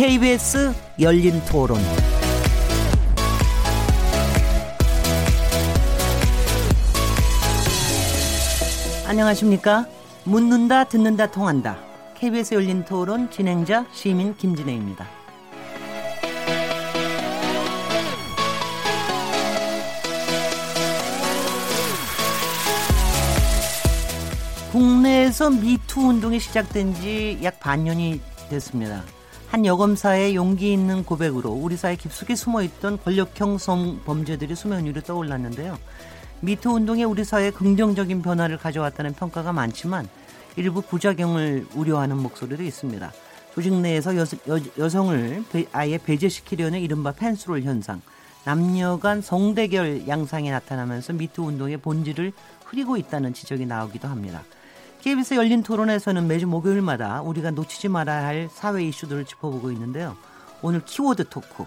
KBS 열린 토론. 안녕하십니까? 묻는다, 듣는다, 통한다. KBS 열린 토론 진행자 시민 김진애입니다. 국내에서 미투 운동이 시작된 지 약 반년이 됐습니다. 한 여검사의 용기 있는 고백으로 우리 사회 깊숙이 숨어있던 권력형 성범죄들이 수면 위로 떠올랐는데요. 미투 운동이 우리 사회에 긍정적인 변화를 가져왔다는 평가가 많지만 일부 부작용을 우려하는 목소리도 있습니다. 조직 내에서 여성을 아예 배제시키려는 이른바 펜스롤 현상, 남녀 간 성대결 양상이 나타나면서 미투 운동의 본질을 흐리고 있다는 지적이 나오기도 합니다. KBS 열린 토론에서는 매주 목요일마다 우리가 놓치지 말아야 할 사회 이슈들을 짚어보고 있는데요. 오늘 키워드 토크,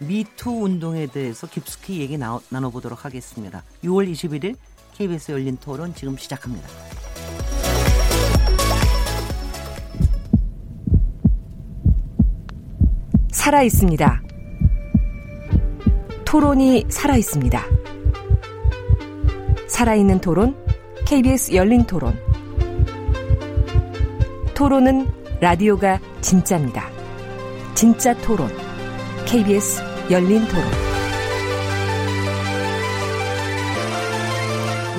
미투 운동에 대해서 깊숙이 얘기 나눠보도록 하겠습니다. 6월 21일 KBS 열린 토론 지금 시작합니다. 살아있습니다. 토론이 살아있습니다. 살아있는 토론, KBS 열린 토론. 토론은 라디오가 진짜입니다. 진짜 토론, KBS 열린 토론.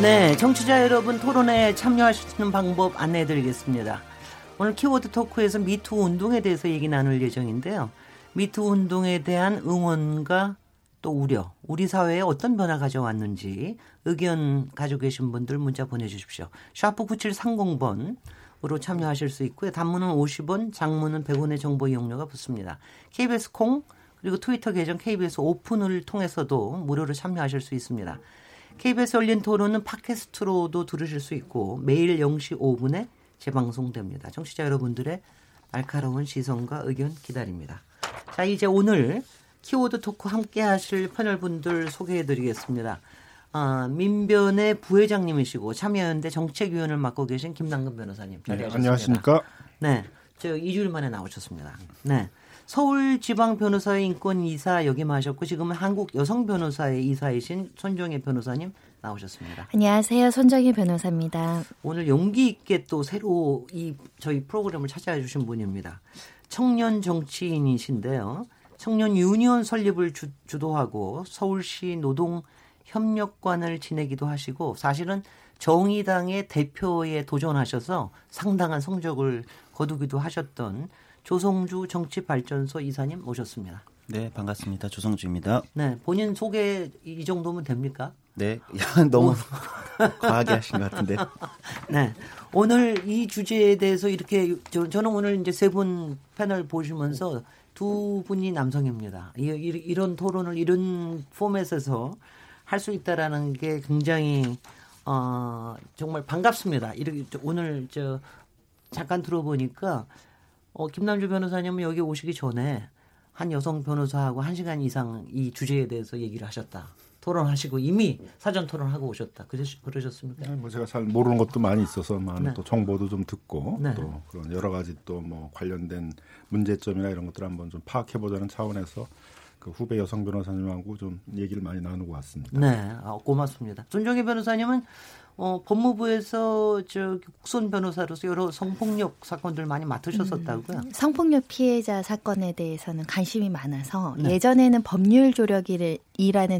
네, 청취자 여러분, 토론에 참여하시는 방법 안내해드리겠습니다. 오늘 키워드 토크에서 미투 운동에 대해서 얘기 나눌 예정인데요. 미투 운동에 대한 응원과 또 우려, 우리 사회에 어떤 변화 가져왔는지 의견 가지고 계신 분들 문자 보내주십시오. 샤프 9730번으로 참여하실 수 있고요. 단문은 50원, 장문은 100원의 정보 이용료가 붙습니다. KBS 콩 그리고 트위터 계정 KBS 오픈을 통해서도 무료로 참여하실 수 있습니다. KBS 열린 토론은 팟캐스트로도 들으실 수 있고 매일 0시 5분에 재방송됩니다. 청취자 여러분들의 날카로운 시선과 의견 기다립니다. 자, 이제 오늘 키워드 토크 함께 하실 패널분들 소개해드리겠습니다. 민변의 부회장님이시고 참여연대 정책위원을 맡고 계신 김남근 변호사님. 네, 안녕하십니까. 네, 저 2주일 만에 나오셨습니다. 네, 서울지방변호사의 인권이사 역임하셨고 지금은 한국여성변호사의 이사이신 손정혜 변호사님 나오셨습니다. 안녕하세요. 손정혜 변호사입니다. 오늘 용기 있게 또 새로 저희 프로그램을 찾아와 주신 분입니다. 청년 정치인이신데요. 청년 유니온 설립을 주도하고 서울시 노동협력관을 지내기도 하시고 사실은 정의당의 대표에 도전하셔서 상당한 성적을 거두기도 하셨던 조성주 정치발전소 이사님 모셨습니다. 네, 반갑습니다. 조성주입니다. 네, 본인 소개 이 정도면 됩니까? 네, 너무 과하게 하신 것 같은데. 네, 오늘 이 주제에 대해서 이렇게 저는 오늘 이제 세 분 패널 보시면서 두 분이 남성입니다. 이런 토론을 이런 포맷에서 할 수 있다라는 게 굉장히 정말 반갑습니다. 이렇게 오늘 저 잠깐 들어보니까 김남주 변호사님은 여기 오시기 전에 한 여성 변호사하고 1시간 이상 이 주제에 대해서 얘기를 하셨다. 토론하시고 이미 사전 토론하고 오셨다. 그러셨습니까? 네, 뭐 제가 잘 모르는 것도 많이 있어서 많은 네. 또 정보도 좀 듣고 네. 또 그런 여러 가지 또 뭐 관련된 문제점이나 이런 것들 한번 좀 파악해 보자는 차원에서 그 후배 여성 변호사님하고 좀 얘기를 많이 나누고 왔습니다. 네, 고맙습니다. 손정혜 변호사님은 법무부에서 국선 변호사로서 여러 성폭력 사건들 많이 맡으셨었다고요? 성폭력 피해자 사건에 대해서는 관심이 많아서 네. 예전에는 법률 조력이라는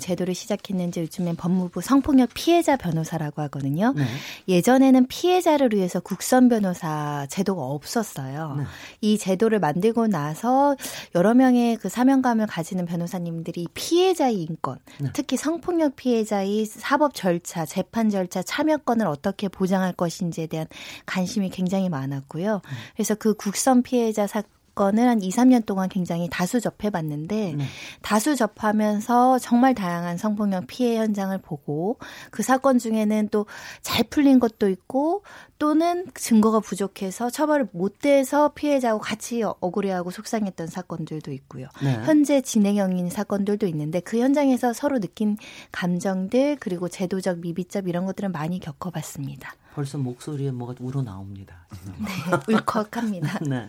제도를 시작했는지 요즘엔 법무부 성폭력 피해자 변호사라고 하거든요. 네. 예전에는 피해자를 위해서 국선 변호사 제도가 없었어요. 네. 이 제도를 만들고 나서 여러 명의 그 사명감을 가지는 변호사님들이 피해자의 인권, 네. 특히 성폭력 피해자의 사법 절차, 재판 절차, 참여권을 어떻게 보장할 것인지에 대한 관심이 굉장히 많았고요. 그래서 그 국선 피해자 사건을 한 2, 3년 동안 굉장히 다수 접해봤는데 다수 접하면서 정말 다양한 성폭력 피해 현장을 보고 그 사건 중에는 또 잘 풀린 것도 있고 또는 증거가 부족해서 처벌을 못 대서 피해자하고 같이 억울해하고 속상했던 사건들도 있고요. 네. 현재 진행형인 사건들도 있는데 그 현장에서 서로 느낀 감정들 그리고 제도적 미비점 이런 것들은 많이 겪어봤습니다. 벌써 목소리에 뭐가 우러나옵니다. 네, 울컥합니다. 네.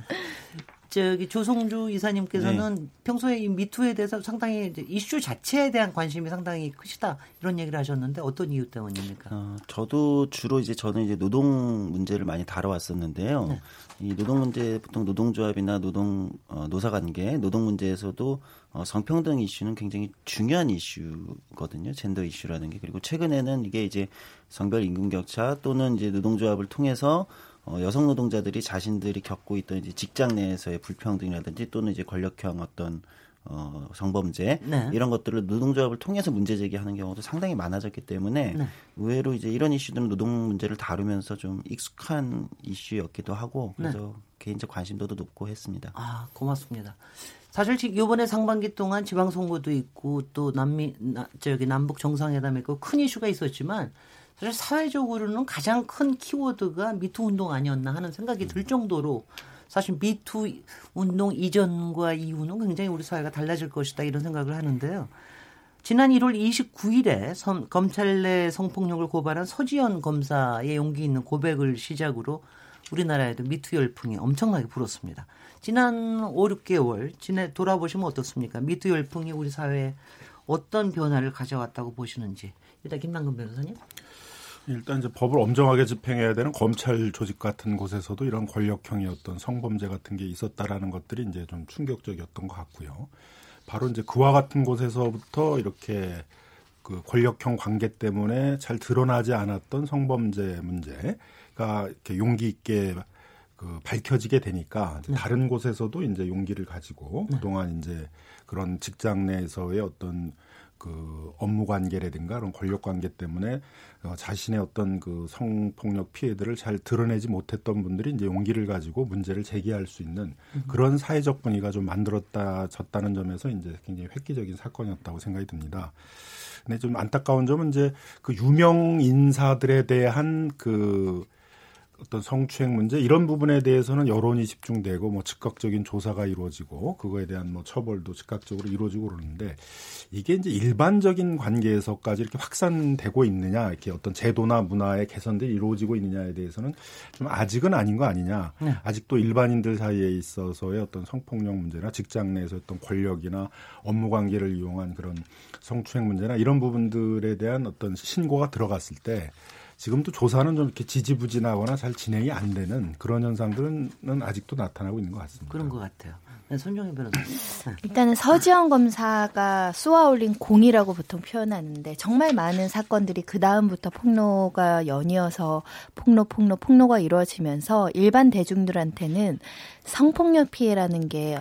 저기 조성주 이사님께서는 네. 평소에 이 미투에 대해서 상당히 이제 이슈 자체에 대한 관심이 상당히 크시다 이런 얘기를 하셨는데 어떤 이유 때문입니까? 저도 주로 이제 저는 노동 문제를 많이 다뤄왔었는데요. 네. 이 노동 문제 보통 노동조합이나 노사관계 노동 문제에서도 성평등 이슈는 굉장히 중요한 이슈거든요. 젠더 이슈라는 게. 그리고 최근에는 이게 이제 성별 임금 격차 또는 이제 노동조합을 통해서 여성 노동자들이 자신들이 겪고 있던 이제 직장 내에서의 불평등이라든지 또는 이제 권력형 어떤 성범죄 네. 이런 것들을 노동조합을 통해서 문제 제기하는 경우도 상당히 많아졌기 때문에 네. 의외로 이제 이런 이슈들은 노동 문제를 다루면서 좀 익숙한 이슈였기도 하고 그래서 네. 개인적 관심도도 높고 했습니다. 아, 고맙습니다. 사실 이번에 상반기 동안 지방선거도 있고 또 남북 정상회담 있고 큰 이슈가 있었지만 사실 사회적으로는 가장 큰 키워드가 미투 운동 아니었나 하는 생각이 들 정도로 사실 미투 운동 이전과 이후는 굉장히 우리 사회가 달라질 것이다 이런 생각을 하는데요. 지난 1월 29일에 검찰 내 성폭력을 고발한 서지현 검사의 용기 있는 고백을 시작으로 우리나라에도 미투 열풍이 엄청나게 불었습니다. 지난 5, 6개월 돌아보시면 어떻습니까? 미투 열풍이 우리 사회에 어떤 변화를 가져왔다고 보시는지. 일단 김남근 변호사님. 일단 이제 법을 엄정하게 집행해야 되는 검찰 조직 같은 곳에서도 이런 권력형이었던 성범죄 같은 게 있었다라는 것들이 이제 좀 충격적이었던 것 같고요. 바로 이제 그와 같은 곳에서부터 이렇게 그 권력형 관계 때문에 잘 드러나지 않았던 성범죄 문제가 이렇게 용기 있게 그 밝혀지게 되니까 이제 네. 다른 곳에서도 이제 용기를 가지고 네. 그동안 이제 그런 직장 내에서의 어떤 그 업무 관계라든가 그런 권력 관계 때문에 자신의 어떤 그 성폭력 피해들을 잘 드러내지 못했던 분들이 이제 용기를 가지고 문제를 제기할 수 있는 그런 사회적 분위기가 좀 만들어졌다는 점에서 이제 굉장히 획기적인 사건이었다고 생각이 듭니다. 근데 좀 안타까운 점은 이제 그 유명 인사들에 대한 그 어떤 성추행 문제 이런 부분에 대해서는 여론이 집중되고 뭐 즉각적인 조사가 이루어지고 그거에 대한 뭐 처벌도 즉각적으로 이루어지고 그러는데 이게 이제 일반적인 관계에서까지 이렇게 확산되고 있느냐 이렇게 어떤 제도나 문화의 개선들이 이루어지고 있느냐에 대해서는 좀 아직은 아닌 거 아니냐 네. 아직도 일반인들 사이에 있어서의 어떤 성폭력 문제나 직장 내에서 어떤 권력이나 업무 관계를 이용한 그런 성추행 문제나 이런 부분들에 대한 어떤 신고가 들어갔을 때 지금도 조사는 좀 이렇게 지지부진하거나 잘 진행이 안 되는 그런 현상들은 아직도 나타나고 있는 것 같습니다. 그런 것 같아요. 네, 손정혜 변호사님. 일단은 서지현 검사가 쏘아올린 공이라고 보통 표현하는데 정말 많은 사건들이 그 다음부터 폭로가 연이어서 폭로가 이루어지면서 일반 대중들한테는 성폭력 피해라는 게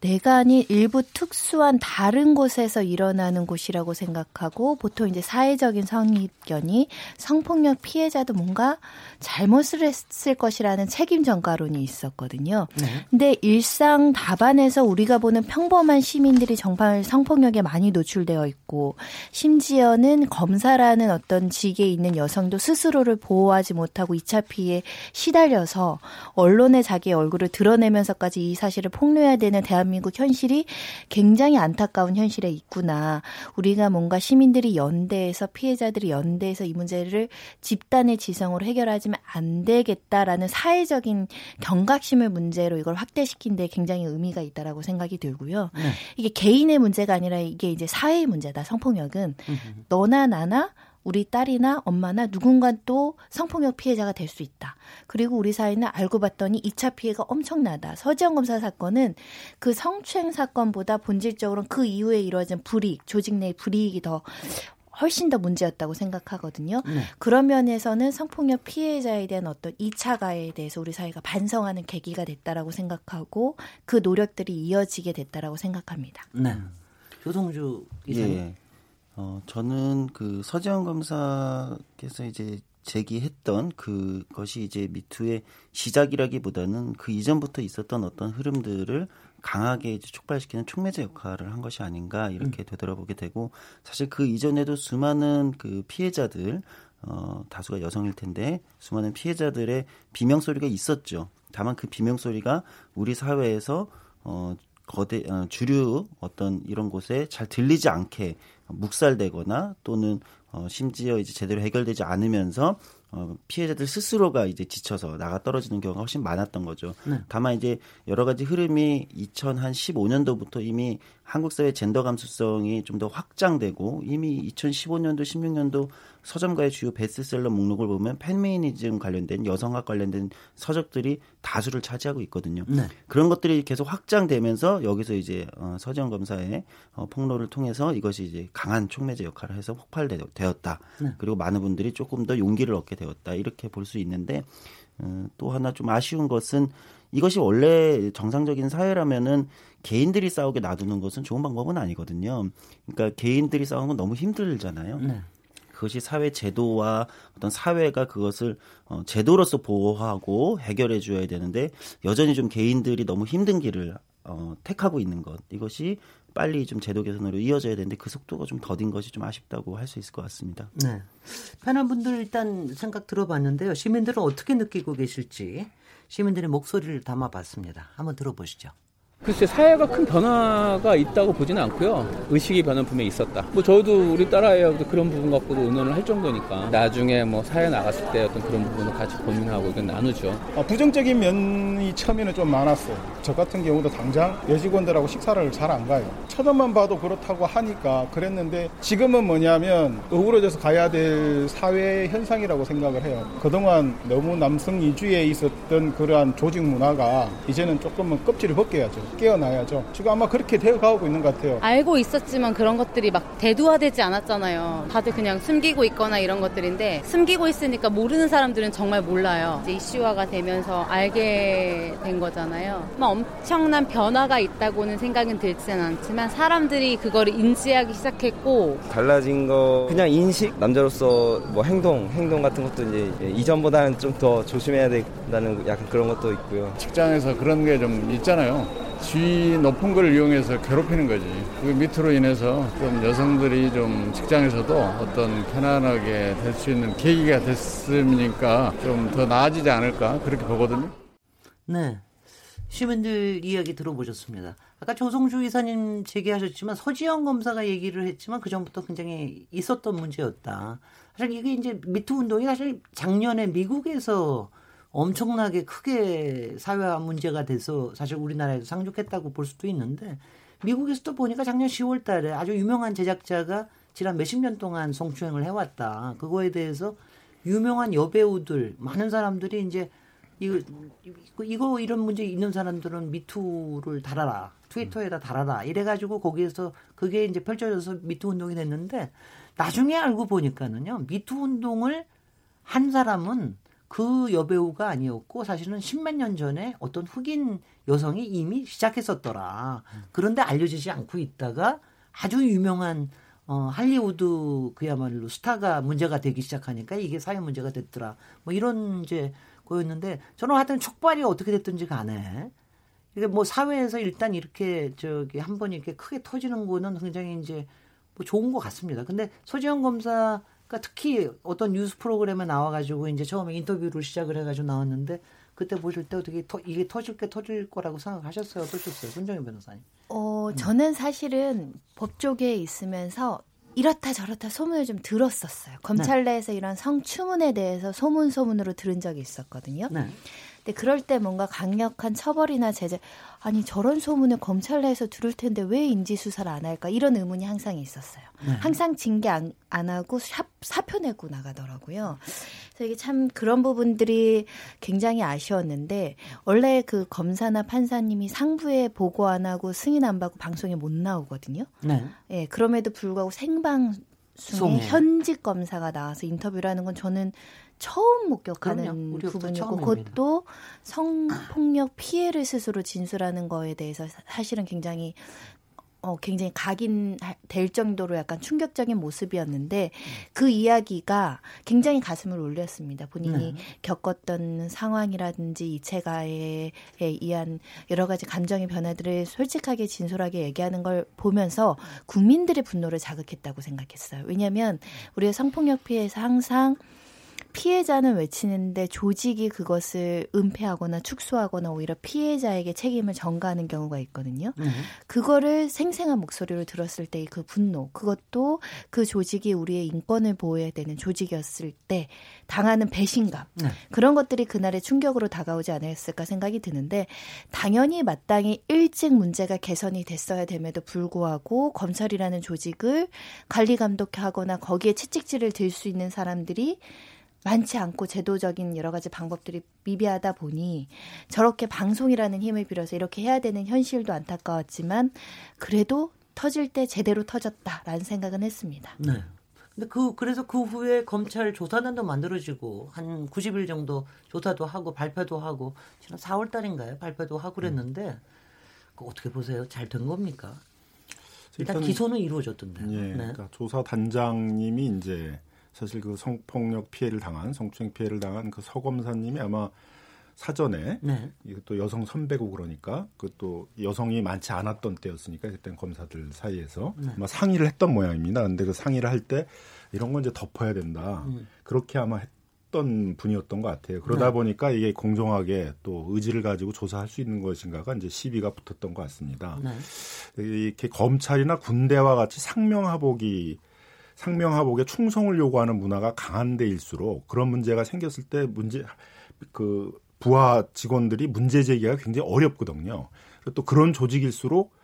내가 아닌 일부 특수한 다른 곳에서 일어나는 곳이라고 생각하고 보통 이제 사회적인 선입견이 성폭력 피해자도 뭔가 잘못을 했을 것이라는 책임 전가론이 있었거든요. 네. 근데 일상 다반에서 우리가 보는 평범한 시민들이 정말 성폭력에 많이 노출되어 있고 심지어는 검사라는 어떤 직에 있는 여성도 스스로를 보호하지 못하고 2차 피해에 시달려서 언론에 자기의 얼굴을 드러내면서까지 이 사실을 폭로해야 되는 대한민국 현실이 굉장히 안타까운 현실에 있구나. 우리가 뭔가 시민들이 연대해서 피해자들이 연대해서 이 문제를 집단의 지성으로 해결하지면 안 되겠다라는 사회적인 경각심을 문제로 이걸 확대시킨 데 굉장히 의미가 있다라고 생각이 들고요. 네. 이게 개인의 문제가 아니라 이게 이제 사회의 문제다. 성폭력은 너나 나나 우리 딸이나 엄마나 누군가 또 성폭력 피해자가 될 수 있다. 그리고 우리 사회는 알고 봤더니 2차 피해가 엄청나다. 서지현 검사 사건은 그 성추행 사건보다 본질적으로는 그 이후에 이루어진 불이익, 조직 내의 불이익이 훨씬 더 문제였다고 생각하거든요. 네. 그런 면에서는 성폭력 피해자에 대한 어떤 2차 가해에 대해서 우리 사회가 반성하는 계기가 됐다라고 생각하고 그 노력들이 이어지게 됐다라고 생각합니다. 네, 조성주 이사님. 예. 저는 그 서지현 검사께서 이제 제기했던 그것이 이제 미투의 시작이라기보다는 그 이전부터 있었던 어떤 흐름들을 강하게 이제 촉발시키는 촉매제 역할을 한 것이 아닌가 이렇게 되돌아보게 되고 사실 그 이전에도 수많은 그 피해자들 다수가 여성일 텐데 수많은 피해자들의 비명소리가 있었죠. 다만 그 비명소리가 우리 사회에서 주류 어떤 이런 곳에 잘 들리지 않게 묵살되거나 또는 심지어 이제 제대로 해결되지 않으면서 피해자들 스스로가 이제 지쳐서 나가 떨어지는 경우가 훨씬 많았던 거죠. 네. 다만 이제 여러 가지 흐름이 2015년도부터 이미 한국 사회 젠더 감수성이 좀 더 확장되고 이미 2015년도, 16년도 서점가의 주요 베스트셀러 목록을 보면 페미니즘 관련된 여성학 관련된 서적들이 다수를 차지하고 있거든요. 네. 그런 것들이 계속 확장되면서 여기서 이제 서지현 검사의 폭로를 통해서 이것이 이제 강한 촉매제 역할을 해서 폭발되었다. 네. 그리고 많은 분들이 조금 더 용기를 얻게 되었다. 이렇게 볼 수 있는데 또 하나 좀 아쉬운 것은 이것이 원래 정상적인 사회라면은 개인들이 싸우게 놔두는 것은 좋은 방법은 아니거든요. 그러니까 개인들이 싸우는 건 너무 힘들잖아요. 네. 그것이 사회 제도와 어떤 사회가 그것을 제도로서 보호하고 해결해 줘야 되는데 여전히 좀 개인들이 너무 힘든 길을 택하고 있는 것. 이것이 빨리 좀 제도 개선으로 이어져야 되는데 그 속도가 좀 더딘 것이 좀 아쉽다고 할 수 있을 것 같습니다. 네. 많은 분들 일단 생각 들어봤는데요. 시민들은 어떻게 느끼고 계실지 시민들의 목소리를 담아봤습니다. 한번 들어보시죠. 글쎄 사회가 큰 변화가 있다고 보지는 않고요. 의식이 변화는 분명히 있었다. 뭐 저도 우리 딸아이하고 그런 부분 갖고도 의논을 할 정도니까 나중에 뭐 사회 나갔을 때 어떤 그런 부분을 같이 고민하고 이건 나누죠. 부정적인 면이 처음에는 좀 많았어요. 저 같은 경우도 당장 여직원들하고 식사를 잘 안 가요. 쳐다만 봐도 그렇다고 하니까 그랬는데 지금은 뭐냐면 어우러져서 가야 될 사회 현상이라고 생각을 해요. 그동안 너무 남성 위주에 있었던 그러한 조직 문화가 이제는 조금은 껍질을 벗겨야죠. 깨어나야죠. 지금 아마 그렇게 되어가고 있는 것 같아요. 알고 있었지만 그런 것들이 막 대두화되지 않았잖아요. 다들 그냥 숨기고 있거나 이런 것들인데 숨기고 있으니까 모르는 사람들은 정말 몰라요. 이제 이슈화가 되면서 알게 된 거잖아요. 막 엄청난 변화가 있다고는 생각은 들지는 않지만 사람들이 그걸 인지하기 시작했고 달라진 거 그냥 인식, 남자로서 뭐 행동 같은 것도 이제 이전보다는 좀 더 조심해야 된다는 약간 그런 것도 있고요. 직장에서 그런 게 좀 있잖아요. 지위 높은 걸 이용해서 괴롭히는 거지. 그 밑으로 인해서 좀 여성들이 좀 직장에서도 어떤 편안하게 될 수 있는 계기가 됐으니까 좀 더 나아지지 않을까 그렇게 보거든요. 네, 시민들 이야기 들어보셨습니다. 아까 조성주 이사님 제기하셨지만 서지현 검사가 얘기를 했지만 그 전부터 굉장히 있었던 문제였다. 사실 이게 이제 미투 운동이 사실 작년에 미국에서 엄청나게 크게 사회화 문제가 돼서 사실 우리나라에도 상륙했다고 볼 수도 있는데 미국에서도 보니까 작년 10월 달에 아주 유명한 제작자가 지난 몇십 년 동안 성추행을 해왔다. 그거에 대해서 유명한 여배우들, 많은 사람들이 이제 이거 이런 문제 있는 사람들은 미투를 달아라. 트위터에다 달아라. 이래가지고 거기에서 그게 이제 펼쳐져서 미투 운동이 됐는데 나중에 알고 보니까는요. 미투 운동을 한 사람은 그 여배우가 아니었고 사실은 십몇 년 전에 어떤 흑인 여성이 이미 시작했었더라. 그런데 알려지지 않고 있다가 아주 유명한 할리우드 그야말로 스타가 문제가 되기 시작하니까 이게 사회 문제가 됐더라. 뭐 이런 이제 거였는데 저는 하여튼 촉발이 어떻게 됐든지 간에 이게 뭐 사회에서 일단 이렇게 저기 한 번 이렇게 크게 터지는 거는 굉장히 이제 뭐 좋은 것 같습니다. 근데 서지현 검사 그러니까 특히 어떤 뉴스 프로그램에 나와가지고 이제 처음에 인터뷰를 시작을 해가지고 나왔는데 그때 보실 때 어떻게 이게 터질 게 터질 거라고 생각하셨어요? 어떠셨어요? 손정혜 변호사님. 저는 사실은 법조계에 있으면서 이렇다 저렇다 소문을 좀 들었었어요. 검찰 내에서 이런 성추문에 대해서 소문으로 들은 적이 있었거든요. 네. 근데 그럴 때 뭔가 강력한 처벌이나 제재, 아니 저런 소문을 검찰 내에서 들을 텐데 왜 인지수사를 안 할까 이런 의문이 항상 있었어요. 네. 항상 징계 안 하고 사표 내고 나가더라고요. 그래서 이게 참 그런 부분들이 굉장히 아쉬웠는데 원래 그 검사나 판사님이 상부에 보고 안 하고 승인 안 받고 방송에 못 나오거든요. 네. 예, 그럼에도 불구하고 생방송에 현직 검사가 나와서 인터뷰를 하는 건 저는 처음 목격하는 부분이고 그것도 성폭력 피해를 스스로 진술하는 거에 대해서 사실은 굉장히 각인될 정도로 약간 충격적인 모습이었는데 그 이야기가 굉장히 가슴을 울렸습니다. 본인이 겪었던 상황이라든지 이체가에 의한 여러 가지 감정의 변화들을 솔직하게 진솔하게 얘기하는 걸 보면서 국민들의 분노를 자극했다고 생각했어요. 왜냐하면 우리의 성폭력 피해에서 항상 피해자는 외치는데 조직이 그것을 은폐하거나 축소하거나 오히려 피해자에게 책임을 전가하는 경우가 있거든요. 그거를 생생한 목소리로 들었을 때의 그 분노, 그것도 그 조직이 우리의 인권을 보호해야 되는 조직이었을 때 당하는 배신감, 그런 것들이 그날의 충격으로 다가오지 않았을까 생각이 드는데, 당연히 마땅히 일찍 문제가 개선이 됐어야 됨에도 불구하고 검찰이라는 조직을 관리 감독하거나 거기에 채찍질을 들 수 있는 사람들이 많지 않고 제도적인 여러 가지 방법들이 미비하다 보니 저렇게 방송이라는 힘을 빌어서 이렇게 해야 되는 현실도 안타까웠지만 그래도 터질 때 제대로 터졌다라는 생각은 했습니다. 네. 근데 그래서 그 후에 검찰 조사단도 만들어지고 한 90일 정도 조사도 하고 발표도 하고 지난 4월 달인가요? 발표도 하고 그랬는데 그거 어떻게 보세요? 잘 된 겁니까? 일단 기소는 이루어졌던데요. 예, 네. 그러니까 조사 단장님이 이제 사실 그 성폭력 피해를 당한, 성추행 피해를 당한 그 서검사님이 아마 사전에 네. 이것도 여성 선배고 그러니까 그것도 여성이 많지 않았던 때였으니까 그때는 검사들 사이에서 네. 아마 상의를 했던 모양입니다. 그런데 그 상의를 할 때 이런 건 이제 덮어야 된다. 그렇게 아마 했던 분이었던 것 같아요. 그러다 네. 보니까 이게 공정하게 또 의지를 가지고 조사할 수 있는 것인가가 이제 시비가 붙었던 것 같습니다. 네. 이렇게 검찰이나 군대와 같이 상명하복에 충성을 요구하는 문화가 강한 데일수록 그런 문제가 생겼을 때 부하 직원들이 문제 제기가 굉장히 어렵거든요. 그리고 또 그런 조직일수록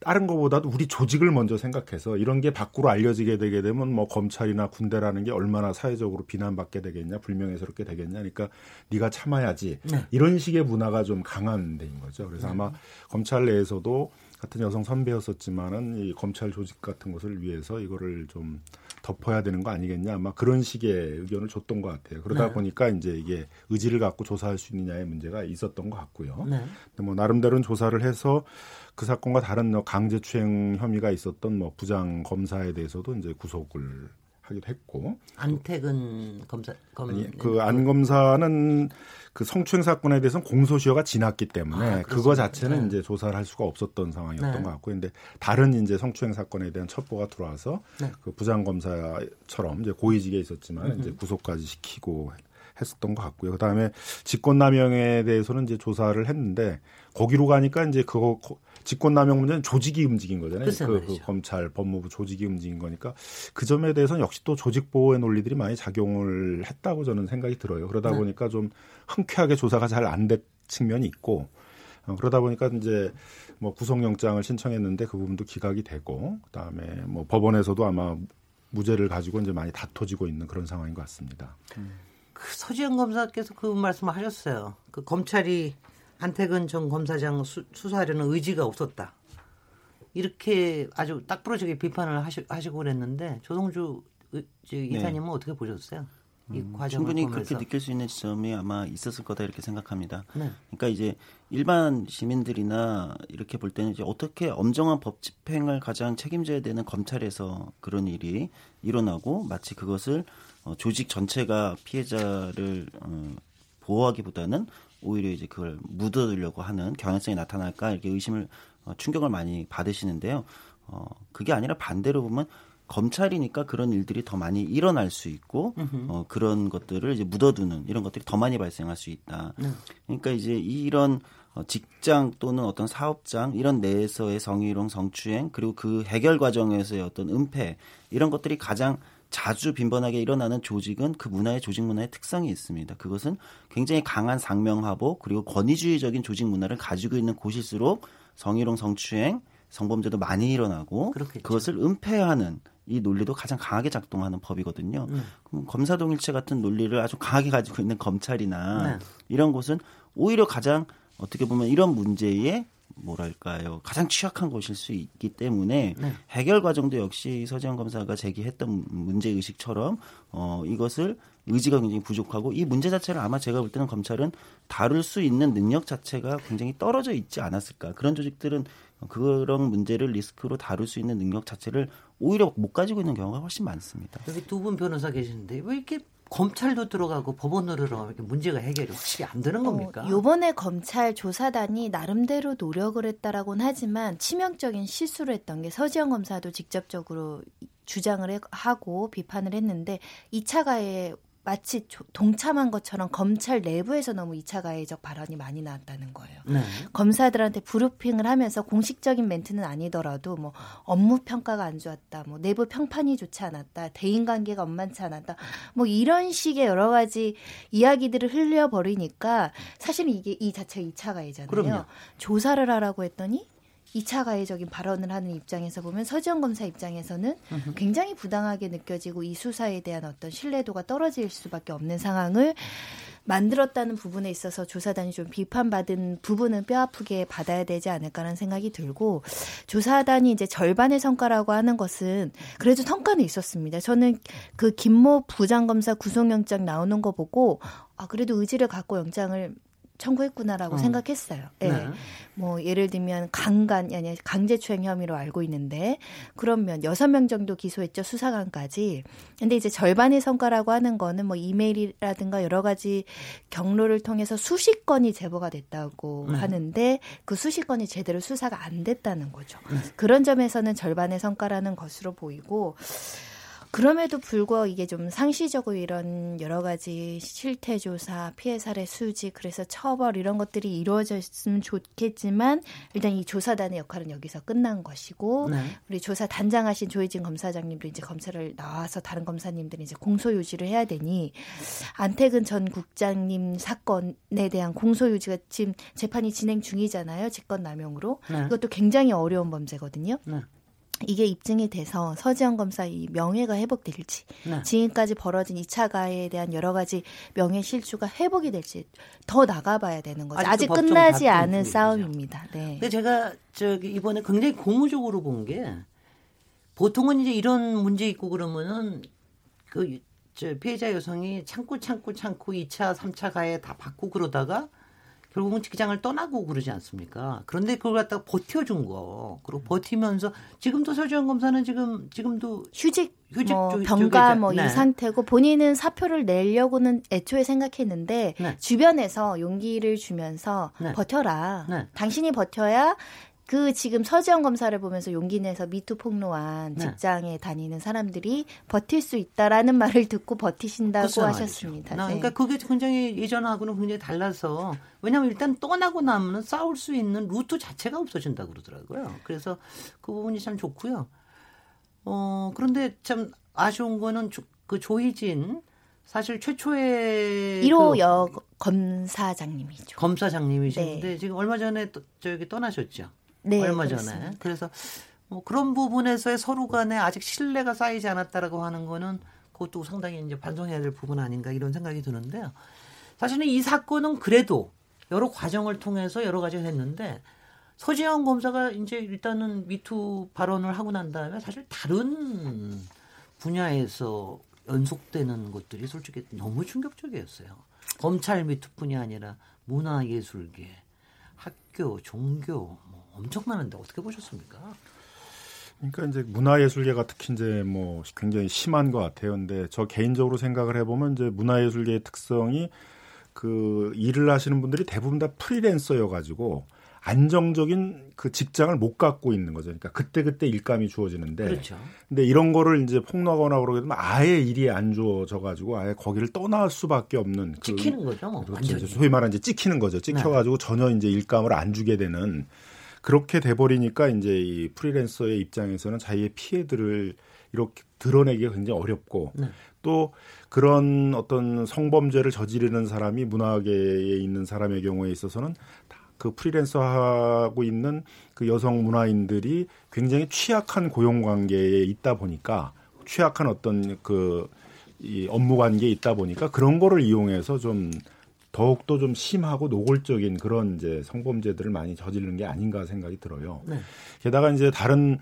다른 것보다도 우리 조직을 먼저 생각해서 이런 게 밖으로 알려지게 되게 되면 뭐 검찰이나 군대라는 게 얼마나 사회적으로 비난받게 되겠냐, 불명예스럽게 되겠냐, 그러니까 네가 참아야지. 네. 이런 식의 문화가 좀 강한 데인 거죠. 그래서 아마 검찰 내에서도 같은 여성 선배였었지만은 이 검찰 조직 같은 것을 위해서 이거를 좀 덮어야 되는 거 아니겠냐, 아마 그런 식의 의견을 줬던 것 같아요. 그러다 네. 보니까 이제 이게 의지를 갖고 조사할 수 있느냐의 문제가 있었던 것 같고요. 네. 근데 뭐 나름대로는 조사를 해서 그 사건과 다른 강제추행 혐의가 있었던 뭐 부장 검사에 대해서도 이제 구속을 하기도 했고, 안태근 검사 안 검사는 그 성추행 사건에 대해서는 공소시효가 지났기 때문에 그거 자체는 네. 이제 조사를 할 수가 없었던 상황이었던 네. 것 같고, 근데 다른 이제 성추행 사건에 대한 첩보가 들어와서 네. 그 부장 검사처럼 이제 고위직에 있었지만 이제 구속까지 시키고 했었던 것 같고요. 그다음에 직권남용에 대해서는 이제 조사를 했는데 거기로 가니까 이제 그거 직권남용 문제는 조직이 움직인 거잖아요. 그 검찰, 법무부 조직이 움직인 거니까 그 점에 대해서는 역시 또 조직 보호의 논리들이 많이 작용을 했다고 저는 생각이 들어요. 그러다 네. 보니까 좀 흔쾌하게 조사가 잘 안 된 측면이 있고, 그러다 보니까 이제 뭐 구속영장을 신청했는데 그 부분도 기각이 되고, 그다음에 뭐 법원에서도 아마 무죄를 가지고 이제 많이 다퉈지고 있는 그런 상황인 것 같습니다. 서지현 검사께서 그 말씀을 하셨어요. 그 검찰이 안태근 전 검사장 수사하려는 의지가 없었다. 이렇게 아주 딱 부러지게 비판을 하시고 그랬는데 조성주 이사님은 네. 어떻게 보셨어요? 이 과정을 충분히 보면서. 그렇게 느낄 수 있는 지점이 아마 있었을 거다 이렇게 생각합니다. 네. 그러니까 이제 일반 시민들이나 이렇게 볼 때는 이제 어떻게 엄정한 법 집행을 가장 책임져야 되는 검찰에서 그런 일이 일어나고 마치 그것을 조직 전체가 피해자를 보호하기보다는 오히려 이제 그걸 묻어두려고 하는 경향성이 나타날까 이렇게 의심을 충격을 많이 받으시는데요. 그게 아니라 반대로 보면 검찰이니까 그런 일들이 더 많이 일어날 수 있고 그런 것들을 이제 묻어두는 이런 것들이 더 많이 발생할 수 있다. 그러니까 이제 이런 직장 또는 어떤 사업장 이런 내에서의 성희롱, 성추행 그리고 그 해결 과정에서의 어떤 은폐 이런 것들이 가장 자주 빈번하게 일어나는 조직은 그 문화의 조직 문화의 특성이 있습니다. 그것은 굉장히 강한 상명하복 그리고 권위주의적인 조직 문화를 가지고 있는 곳일수록 성희롱, 성추행, 성범죄도 많이 일어나고 그렇겠죠. 그것을 은폐하는 이 논리도 가장 강하게 작동하는 법이거든요. 그럼 검사동일체 같은 논리를 아주 강하게 가지고 있는 검찰이나 네. 이런 곳은 오히려 가장 어떻게 보면 이런 문제에 뭐랄까요 가장 취약한 것일 수 있기 때문에 네. 해결 과정도 역시 서지현 검사가 제기했던 문제의식처럼 이것을 의지가 굉장히 부족하고 이 문제 자체를 아마 제가 볼 때는 검찰은 다룰 수 있는 능력 자체가 굉장히 떨어져 있지 않았을까. 그런 조직들은 그런 문제를 리스크로 다룰 수 있는 능력 자체를 오히려 못 가지고 있는 경우가 훨씬 많습니다. 여기 두 분 변호사 계시는데 왜 이렇게 검찰도 들어가고 법원으로 이렇게 문제가 해결이 혹시 안 되는 겁니까? 이번에 검찰 조사단이 나름대로 노력을 했다라고는 하지만 치명적인 실수를 했던 게 서지현 검사도 직접적으로 주장을 하고 비판을 했는데 2차 가해에 마치 동참한 것처럼 검찰 내부에서 너무 2차 가해적 발언이 많이 나왔다는 거예요. 네. 검사들한테 브리핑을 하면서 공식적인 멘트는 아니더라도 뭐 업무 평가가 안 좋았다, 뭐 내부 평판이 좋지 않았다, 대인관계가 만만치 않았다, 뭐 이런 식의 여러 가지 이야기들을 흘려버리니까 사실은 이게 이 자체가 2차 가해잖아요. 그럼요. 조사를 하라고 했더니 2차 가해적인 발언을 하는 입장에서 보면 서지현 검사 입장에서는 굉장히 부당하게 느껴지고 이 수사에 대한 어떤 신뢰도가 떨어질 수밖에 없는 상황을 만들었다는 부분에 있어서 조사단이 좀 비판받은 부분은 뼈아프게 받아야 되지 않을까라는 생각이 들고, 조사단이 이제 절반의 성과라고 하는 것은 그래도 성과는 있었습니다. 저는 그 김모 부장검사 구속영장 나오는 거 보고 아 그래도 의지를 갖고 영장을 청구했구나라고 생각했어요. 네. 네. 뭐 예를 들면 강제추행 혐의로 알고 있는데 그러면 6명 정도 기소했죠, 수사관까지. 근데 이제 절반의 성과라고 하는 거는 뭐 이메일이라든가 여러 가지 경로를 통해서 수십 건이 제보가 됐다고 하는데 그 수십 건이 제대로 수사가 안 됐다는 거죠. 그런 점에서는 절반의 성과라는 것으로 보이고, 그럼에도 불구하고 이게 좀 상시적으로 이런 여러 가지 실태 조사, 피해 사례 수집, 그래서 처벌 이런 것들이 이루어졌으면 좋겠지만 일단 이 조사단의 역할은 여기서 끝난 것이고, 네. 우리 조사 단장하신 조희진 검사장님도 이제 검찰을 나와서 다른 검사님들이 이제 공소 유지를 해야 되니 안태근 전 국장님 사건에 대한 공소 유지가 지금 재판이 진행 중이잖아요. 직권남용으로. 네. 이것도 굉장히 어려운 범죄거든요. 네. 이게 입증이 돼서 서지현 검사의 명예가 회복될지, 네. 지금까지 벌어진 2차 가해에 대한 여러 가지 명예 실추가 회복이 될지 더 나가봐야 되는 거죠. 아직 끝나지 않은 싸움입니다. 네. 근데 제가 이번에 굉장히 고무적으로 본 게, 보통은 이제 이런 문제 있고 그러면은 그 피해자 여성이 참고 2차, 3차 가해 다 받고 그러다가 결국은 직장을 떠나고 그러지 않습니까? 그런데 그걸 갖다가 버텨준 거. 그리고 버티면서 지금도 서지현 검사는 지금도 휴직 병가 뭐 이 상태고, 본인은 사표를 내려고는 애초에 생각했는데 주변에서 용기를 주면서 버텨라. 당신이 버텨야 그 지금 서지현 검사를 보면서 용기 내서 미투 폭로한 직장에 다니는 사람들이 버틸 수 있다라는 말을 듣고 버티신다고 하셨습니다. 네. 그러니까 그게 굉장히 예전하고는 굉장히 달라서, 왜냐하면 일단 떠나고 나면 싸울 수 있는 루트 자체가 없어진다고 그러더라고요. 그래서 그 부분이 참 좋고요. 그런데 참 아쉬운 거는 그 조희진 사실 최초의 1호 검사장님이죠. 검사장님이신데 지금 얼마 전에 저기 떠나셨죠. 네, 얼마 전에. 그렇습니다. 그래서 뭐 그런 부분에서의 서로 간에 아직 신뢰가 쌓이지 않았다라고 하는 거는 그것도 상당히 이제 반성해야 될 부분 아닌가 이런 생각이 드는데요. 사실은 이 사건은 그래도 여러 과정을 통해서 여러 가지를 했는데, 서지현 검사가 이제 일단은 미투 발언을 하고 난 다음에 사실 다른 분야에서 연속되는 것들이 솔직히 너무 충격적이었어요. 검찰 미투뿐이 아니라 문화예술계, 학교, 종교 뭐 엄청나는데 어떻게 보셨습니까? 그러니까 이제 문화예술계가 특히 이제 뭐 굉장히 심한 것 같아요. 근데 저 개인적으로 생각을 해보면 이제 문화예술계의 특성이 그 일을 하시는 분들이 대부분 다 프리랜서여가지고 안정적인 그 직장을 못 갖고 있는 거죠. 그러니까 그때 일감이 주어지는데, 그렇죠. 근데 이런 거를 이제 폭로하거나 그러게 되면 아예 일이 안 주어져가지고 아예 거기를 떠날 수밖에 없는 그, 찍히는 거죠. 완전히. 소위 말하는 이제 찍히는 거죠. 찍혀가지고 전혀 이제 일감을 안 주게 되는. 그렇게 돼버리니까 이제 이 프리랜서의 입장에서는 자기의 피해들을 이렇게 드러내기가 굉장히 어렵고, 또 그런 어떤 성범죄를 저지르는 사람이 문화계에 있는 사람의 경우에 있어서는 다 그 프리랜서 하고 있는 그 여성 문화인들이 굉장히 취약한 고용 관계에 있다 보니까, 취약한 어떤 그 이 업무 관계에 있다 보니까 그런 거를 이용해서 좀 더욱더 좀 심하고 노골적인 그런 이제 성범죄들을 많이 저지르는 게 아닌가 생각이 들어요. 네. 게다가 이제 다른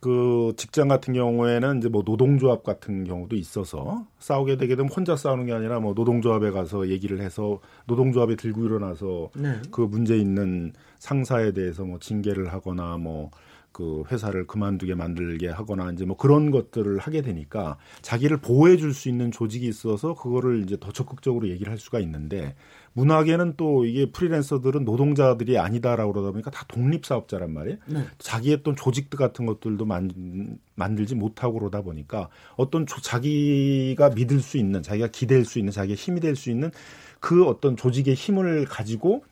그 직장 같은 경우에는 이제 뭐 노동조합 같은 경우도 있어서 싸우게 되게 되면 혼자 싸우는 게 아니라 뭐 노동조합에 가서 얘기를 해서 노동조합에 들고 일어나서 그 문제 있는 상사에 대해서 뭐 징계를 하거나 뭐 그 회사를 그만두게 만들게 하거나 이제 뭐 그런 것들을 하게 되니까 자기를 보호해 줄 수 있는 조직이 있어서 그거를 이제 더 적극적으로 얘기를 할 수가 있는데, 문학에는 또 이게 프리랜서들은 노동자들이 아니다라고 그러다 보니까 다 독립사업자란 말이에요. 네. 자기의 또 조직들 같은 것들도 만들지 못하고 그러다 보니까 어떤 자기가 믿을 수 있는, 자기가 기댈 수 있는, 자기의 힘이 될 수 있는 그 어떤 조직의 힘을 가지고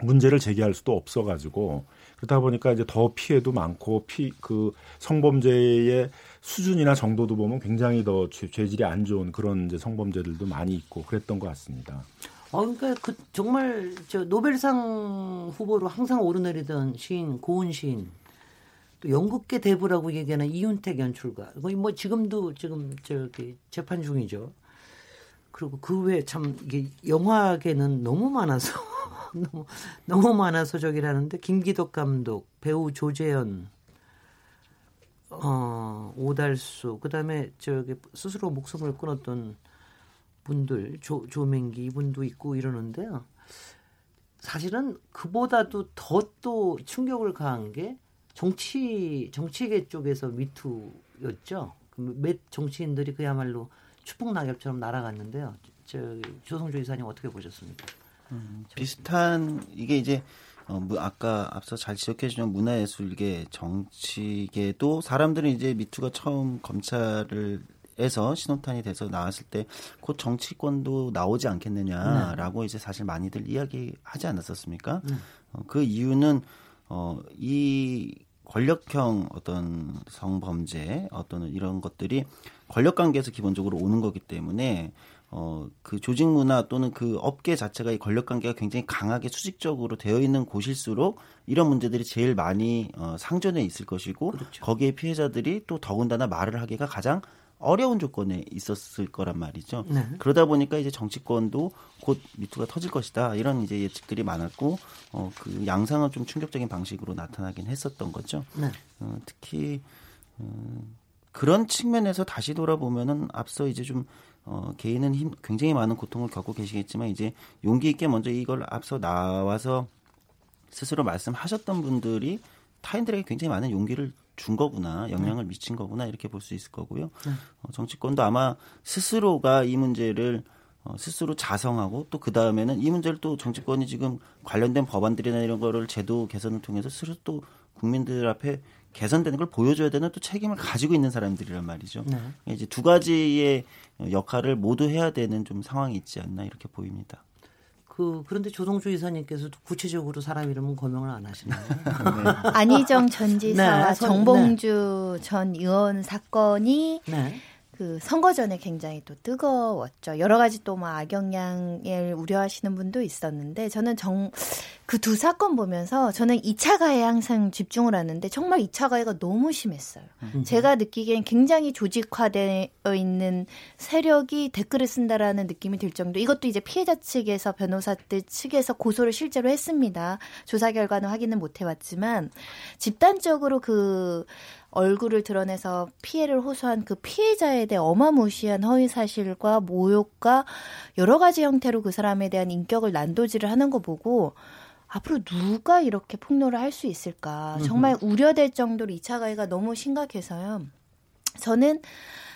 문제를 제기할 수도 없어가지고, 그러다 보니까 이제 더 피해도 많고 그 성범죄의 수준이나 정도도 보면 굉장히 더 죄질이 안 좋은 그런 이제 성범죄들도 많이 있고 그랬던 것 같습니다. 그러니까 그 정말 저 노벨상 후보로 항상 오르내리던 시인 고은 시인, 또 연극계 대부라고 얘기하는 이윤택 연출가, 거의 뭐 지금도 지금 저기 재판 중이죠. 그리고 그 외에 참 이게 영화계는 너무 많아서. 너무 많아서 저기라는데, 김기덕 감독, 배우 조재현, 오달수, 그다음에 저기 스스로 목숨을 끊었던 분들, 조민기 이분도 있고 이러는데요. 사실은 그보다도 더 또 충격을 가한 게 정치계 쪽에서 미투였죠. 몇 정치인들이 그야말로 추풍 낙엽처럼 날아갔는데요. 조성주 이사님 어떻게 보셨습니까? 비슷한, 이게 이제 아까 앞서 잘 지적해 주신 문화예술계, 정치계도 사람들은 이제 미투가 처음 검찰에서 신호탄이 돼서 나왔을 때 곧 정치권도 나오지 않겠느냐라고 이제 사실 많이들 이야기하지 않았었습니까? 그 이유는 이 권력형 어떤 성범죄, 어떤 이런 것들이 권력 관계에서 기본적으로 오는 거기 때문에 그 조직 문화 또는 그 업계 자체가 이 권력 관계가 굉장히 강하게 수직적으로 되어 있는 곳일수록 이런 문제들이 제일 많이 상존해 있을 것이고, 그렇죠. 거기에 피해자들이 또 더군다나 말을 하기가 가장 어려운 조건에 있었을 거란 말이죠. 네. 그러다 보니까 이제 정치권도 곧 미투가 터질 것이다, 이런 이제 예측들이 많았고, 그 양상은 좀 충격적인 방식으로 나타나긴 했었던 거죠. 네. 특히 그런 측면에서 다시 돌아보면은 앞서 이제 좀 개인은 굉장히 많은 고통을 겪고 계시겠지만, 이제 용기 있게 먼저 이걸 앞서 나와서 스스로 말씀하셨던 분들이 타인들에게 굉장히 많은 용기를 준 거구나, 영향을 미친 거구나, 이렇게 볼 수 있을 거고요. 정치권도 아마 스스로가 이 문제를 스스로 자성하고, 또 그 다음에는 이 문제를 또 정치권이 지금 관련된 법안들이나 이런 거를 제도 개선을 통해서 스스로 또 국민들 앞에 개선되는 걸 보여줘야 되는 또 책임을 가지고 있는 사람들이란 말이죠. 네. 이제 두 가지의 역할을 모두 해야 되는 좀 상황이 있지 않나, 이렇게 보입니다. 그런데 조성주 이사님께서도 구체적으로 사람 이름은 거명을 안 하시나요? 네. 안희정 전 지사와 정봉주 전 의원 사건이 그 선거 전에 굉장히 또 뜨거웠죠. 여러 가지 또 막 악영향을 우려하시는 분도 있었는데, 저는 그 두 사건 보면서 저는 2차 가해에 항상 집중을 하는데, 정말 2차 가해가 너무 심했어요. 제가 느끼기엔 굉장히 조직화되어 있는 세력이 댓글을 쓴다라는 느낌이 들 정도. 이것도 이제 피해자 측에서, 변호사들 측에서 고소를 실제로 했습니다. 조사 결과는 확인은 못 해봤지만, 집단적으로 그 얼굴을 드러내서 피해를 호소한 그 피해자에 대해 어마무시한 허위사실과 모욕과 여러 가지 형태로 그 사람에 대한 인격을 난도질을 하는 거 보고, 앞으로 누가 이렇게 폭로를 할 수 있을까, 정말 우려될 정도로 2차 가해가 너무 심각해서요. 저는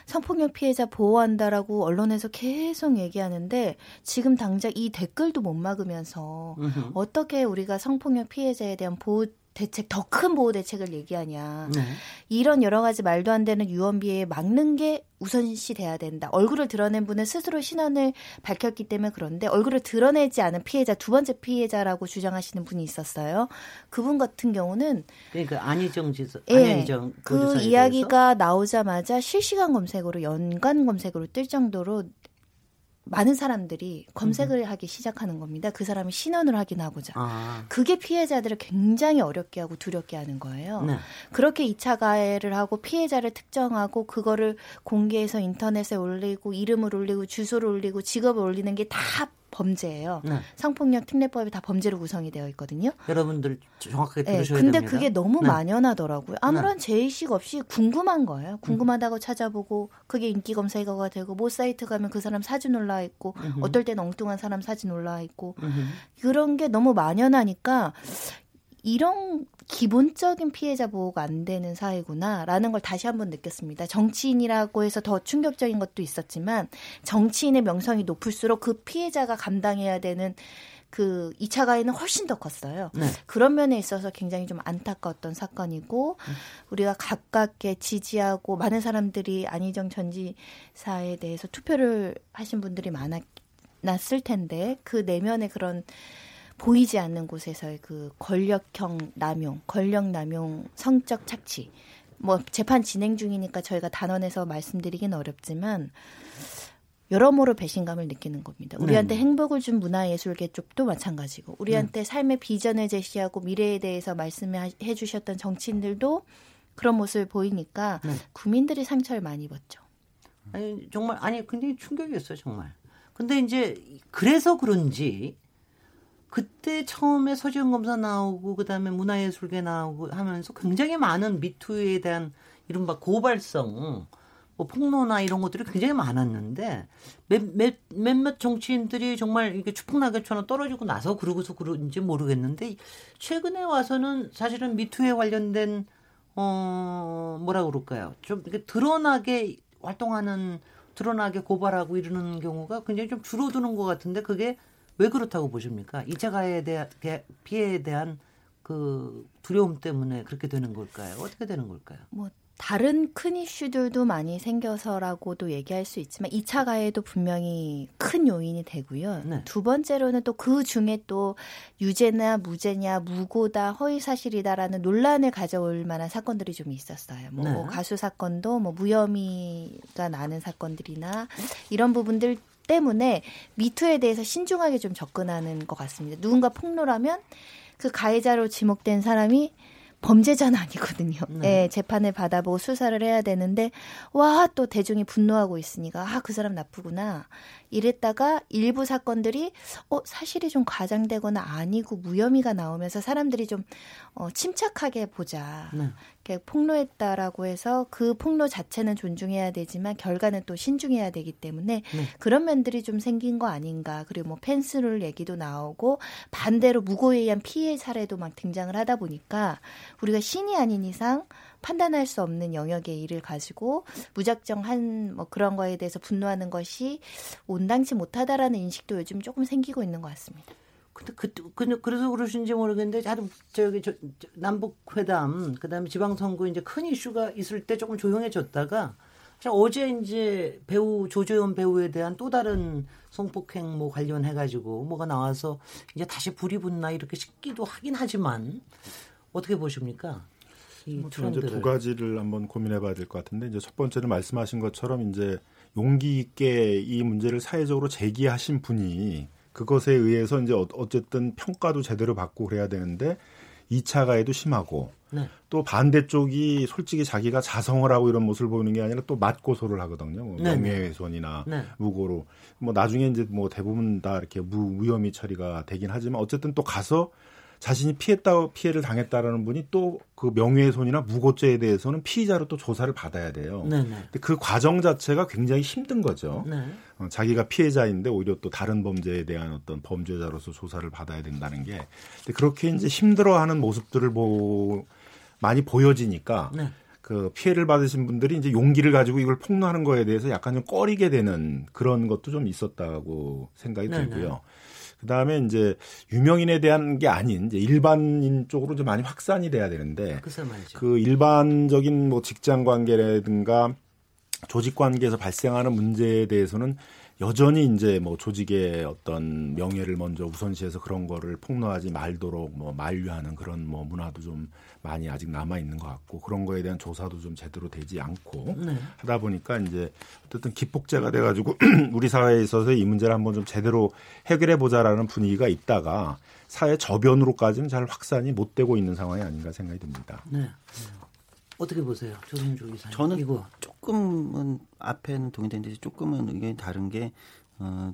성폭력 피해자 보호한다라고 언론에서 계속 얘기하는데, 지금 당장 이 댓글도 못 막으면서 어떻게 우리가 성폭력 피해자에 대한 보호 대책, 더 큰 보호 대책을 얘기하냐. 네. 이런 여러 가지 말도 안 되는 유언비에 막는 게 우선시 돼야 된다. 얼굴을 드러낸 분은 스스로 신원을 밝혔기 때문에. 그런데 얼굴을 드러내지 않은 피해자, 두 번째 피해자라고 주장하시는 분이 있었어요. 그분 같은 경우는, 그러니까 안희정 지사, 안희정 그 이야기가 나오자마자 실시간 검색으로, 연관 검색으로 뜰 정도로 많은 사람들이 검색을 하기 시작하는 겁니다. 그 사람이 신원을 확인하고자. 그게 피해자들을 굉장히 어렵게 하고 두렵게 하는 거예요. 네. 그렇게 2차 가해를 하고 피해자를 특정하고 그거를 공개해서 인터넷에 올리고 이름을 올리고 주소를 올리고 직업을 올리는 게 다 범죄예요. 네. 성폭력 특례법이 다 범죄로 구성이 되어 있거든요. 여러분들 정확하게 들으셔야 됩니다. 근데 그게 너무 만연하더라고요. 아무런 제의식 없이 궁금한 거예요. 궁금하다고 찾아보고, 그게 인기 검색어가 되고, 뭐 사이트 가면 그 사람 사진 올라와 있고, 어떨 땐 엉뚱한 사람 사진 올라와 있고, 그런 게 너무 만연하니까 이런 기본적인 피해자 보호가 안 되는 사회구나라는 걸 다시 한번 느꼈습니다. 정치인이라고 해서 더 충격적인 것도 있었지만 정치인의 명성이 높을수록 그 피해자가 감당해야 되는 그 2차 가해는 훨씬 더 컸어요. 네. 그런 면에 있어서 굉장히 좀 안타까웠던 사건이고 우리가 가깝게 지지하고 많은 사람들이 안희정 전 지사에 대해서 투표를 하신 분들이 많았을 텐데 그 내면의 그런 보이지 않는 곳에서의 그 권력형 남용, 권력 남용, 성적 착취. 뭐 재판 진행 중이니까 저희가 단언해서 말씀드리긴 어렵지만 여러모로 배신감을 느끼는 겁니다. 우리한테 행복을 준 문화예술계 쪽도 마찬가지고 우리한테 삶의 비전을 제시하고 미래에 대해서 말씀해 주셨던 정치인들도 그런 모습을 보이니까 국민들이 상처를 많이 입었죠. 아니 정말 근데 충격이었어요 정말. 근데 이제 그래서 그런지 그때 처음에 서지현 검사 나오고 그다음에 문화예술계 나오고 하면서 굉장히 많은 미투에 대한 이른바 고발성 뭐 폭로나 이런 것들이 굉장히 많았는데 몇몇 정치인들이 정말 이게 추풍낙엽처럼 떨어지고 나서 그러고서 그런지 모르겠는데 최근에 와서는 사실은 미투에 관련된 뭐라 그럴까요? 좀 이렇게 드러나게 활동하는 드러나게 고발하고 이러는 경우가 굉장히 좀 줄어드는 것 같은데 그게 왜 그렇다고 보십니까? 2차 가해에 대한 피해에 대한 그 두려움 때문에 그렇게 되는 걸까요? 어떻게 되는 걸까요? 뭐 다른 큰 이슈들도 많이 생겨서라고도 얘기할 수 있지만 2차 가해도 분명히 큰 요인이 되고요. 네. 두 번째로는 또 그 중에 또 유죄나 무죄냐, 무고다, 허위사실이다라는 논란을 가져올 만한 사건들이 좀 있었어요. 뭐, 네. 뭐 가수 사건도 뭐 무혐의가 나는 사건들이나 이런 부분들 때문에 미투에 대해서 신중하게 좀 접근하는 것 같습니다. 누군가 폭로라면 그 가해자로 지목된 사람이 범죄자는 아니거든요. 네. 예, 재판을 받아보고 수사를 해야 되는데 와, 또 대중이 분노하고 있으니까 아, 그 사람 나쁘구나. 이랬다가 일부 사건들이 사실이 좀 과장되거나 아니고 무혐의가 나오면서 사람들이 좀 침착하게 보자. 네. 폭로했다라고 해서 그 폭로 자체는 존중해야 되지만 결과는 또 신중해야 되기 때문에 그런 면들이 좀 생긴 거 아닌가. 그리고 뭐 펜스룰 얘기도 나오고 반대로 무고에 의한 피해 사례도 막 등장을 하다 보니까 우리가 신이 아닌 이상 판단할 수 없는 영역의 일을 가지고 무작정 한 뭐 그런 거에 대해서 분노하는 것이 온당치 못하다라는 인식도 요즘 조금 생기고 있는 것 같습니다. 그래서 그러신지 모르겠는데 남북 회담 그다음에 지방 선거 이제 큰 이슈가 있을 때 조금 조용해졌다가 어제 이제 배우 조재현 배우에 대한 또 다른 성폭행 뭐 관련해 가지고 뭐가 나와서 이제 다시 불이 붙나 이렇게 싶기도 하긴 하지만 어떻게 보십니까? 저는 이제 두 가지를 한번 고민해 봐야 될 것 같은데 이제 첫 번째는 말씀하신 것처럼 이제 용기 있게 이 문제를 사회적으로 제기하신 분이 그것에 의해서 이제 어쨌든 평가도 제대로 받고 그래야 되는데 2차 가해도 심하고 또 반대쪽이 솔직히 자기가 자성을 하고 이런 모습을 보이는 게 아니라 또 맞고소를 하거든요. 뭐 명예훼손이나 무고로 뭐 나중에 이제 뭐 대부분 다 이렇게 무혐의 처리가 되긴 하지만 어쨌든 또 가서 자신이 피해를 당했다라는 분이 또 그 명예훼손이나 무고죄에 대해서는 피의자로 또 조사를 받아야 돼요. 근데 그 과정 자체가 굉장히 힘든 거죠. 자기가 피해자인데 오히려 또 다른 범죄에 대한 어떤 범죄자로서 조사를 받아야 된다는 게 근데 그렇게 이제 힘들어하는 모습들을 많이 보여지니까 그 피해를 받으신 분들이 이제 용기를 가지고 이걸 폭로하는 거에 대해서 약간 좀 꺼리게 되는 그런 것도 좀 있었다고 생각이 들고요. 그다음에 이제 유명인에 대한 게 아닌 이제 일반인 쪽으로 좀 많이 확산이 돼야 되는데 그 일반적인 뭐 직장 관계라든가 조직 관계에서 발생하는 문제에 대해서는 여전히 이제 뭐 조직의 어떤 명예를 먼저 우선시해서 그런 거를 폭로하지 말도록 뭐 만류하는 그런 뭐 문화도 좀 많이 아직 남아 있는 것 같고 그런 거에 대한 조사도 좀 제대로 되지 않고 하다 보니까 이제 어쨌든 기폭제가 돼가지고 우리 사회에 있어서 이 문제를 한번 좀 제대로 해결해 보자라는 분위기가 있다가 사회 저변으로까지는 잘 확산이 못 되고 있는 상황이 아닌가 생각이 듭니다. 네. 어떻게 보세요, 조성주 기사님? 저는 이거 조금은 앞에는 동의되는데 조금은 의견이 다른 게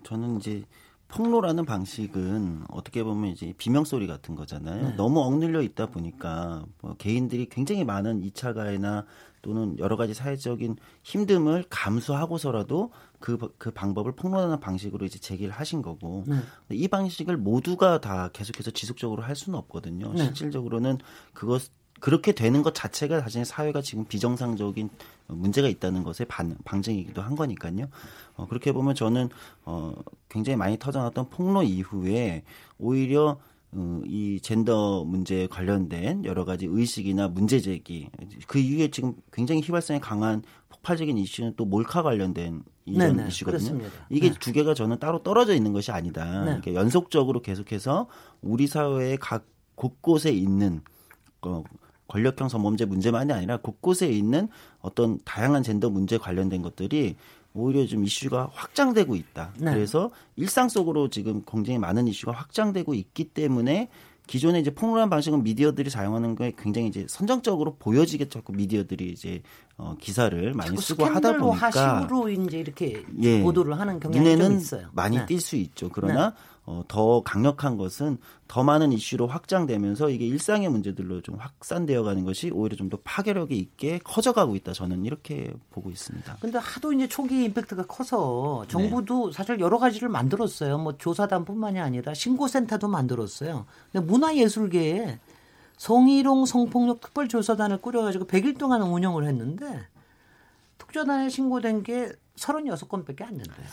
저는 이제 폭로라는 방식은 어떻게 보면 이제 비명소리 같은 거잖아요. 네. 너무 억눌려 있다 보니까 뭐 개인들이 굉장히 많은 2차 가해나 또는 여러 가지 사회적인 힘듦을 감수하고서라도 그 방법을 폭로하는 방식으로 이제 제기를 하신 거고 네. 이 방식을 모두가 다 계속해서 지속적으로 할 수는 없거든요. 네. 실질적으로는 그렇게 되는 것 자체가 사실 사회가 지금 비정상적인 문제가 있다는 것의 방증이기도 한 거니까요. 그렇게 보면 저는 굉장히 많이 터져나왔던 폭로 이후에 오히려 이 젠더 문제에 관련된 여러 가지 의식이나 문제 제기 그 이후에 지금 굉장히 휘발성이 강한 폭발적인 이슈는 또 몰카 관련된 이런 네네, 이슈거든요. 그렇습니다. 이게 네. 두 개가 저는 따로 떨어져 있는 것이 아니다. 네. 이렇게 연속적으로 계속해서 우리 사회의 각 곳곳에 있는 권력형 성범죄 문제만이 아니라 곳곳에 있는 어떤 다양한 젠더 문제 관련된 것들이 오히려 좀 이슈가 확장되고 있다. 네. 그래서 일상 속으로 지금 굉장히 많은 이슈가 확장되고 있기 때문에 기존에 이제 폭로란 방식은 미디어들이 사용하는 거에 굉장히 이제 선정적으로 보여지게 자꾸 미디어들이 이제 기사를 많이 쓰고 하다 보니까 하심으로 이제 이렇게 예, 보도를 하는 경향이 좀 있어요. 많이 네. 뛸 수 있죠. 그러나 네. 더 강력한 것은 더 많은 이슈로 확장되면서 이게 일상의 문제들로 좀 확산되어 가는 것이 오히려 좀 더 파괴력이 있게 커져가고 있다. 저는 이렇게 보고 있습니다. 근데 하도 이제 초기 임팩트가 커서 정부도 네. 사실 여러 가지를 만들었어요. 뭐 조사단뿐만이 아니라 신고센터도 만들었어요. 근데 문화예술계에 성희롱 성폭력 특별조사단을 꾸려가지고 100일 동안 운영을 했는데 특조단에 신고된 게 36건밖에 안 된대요.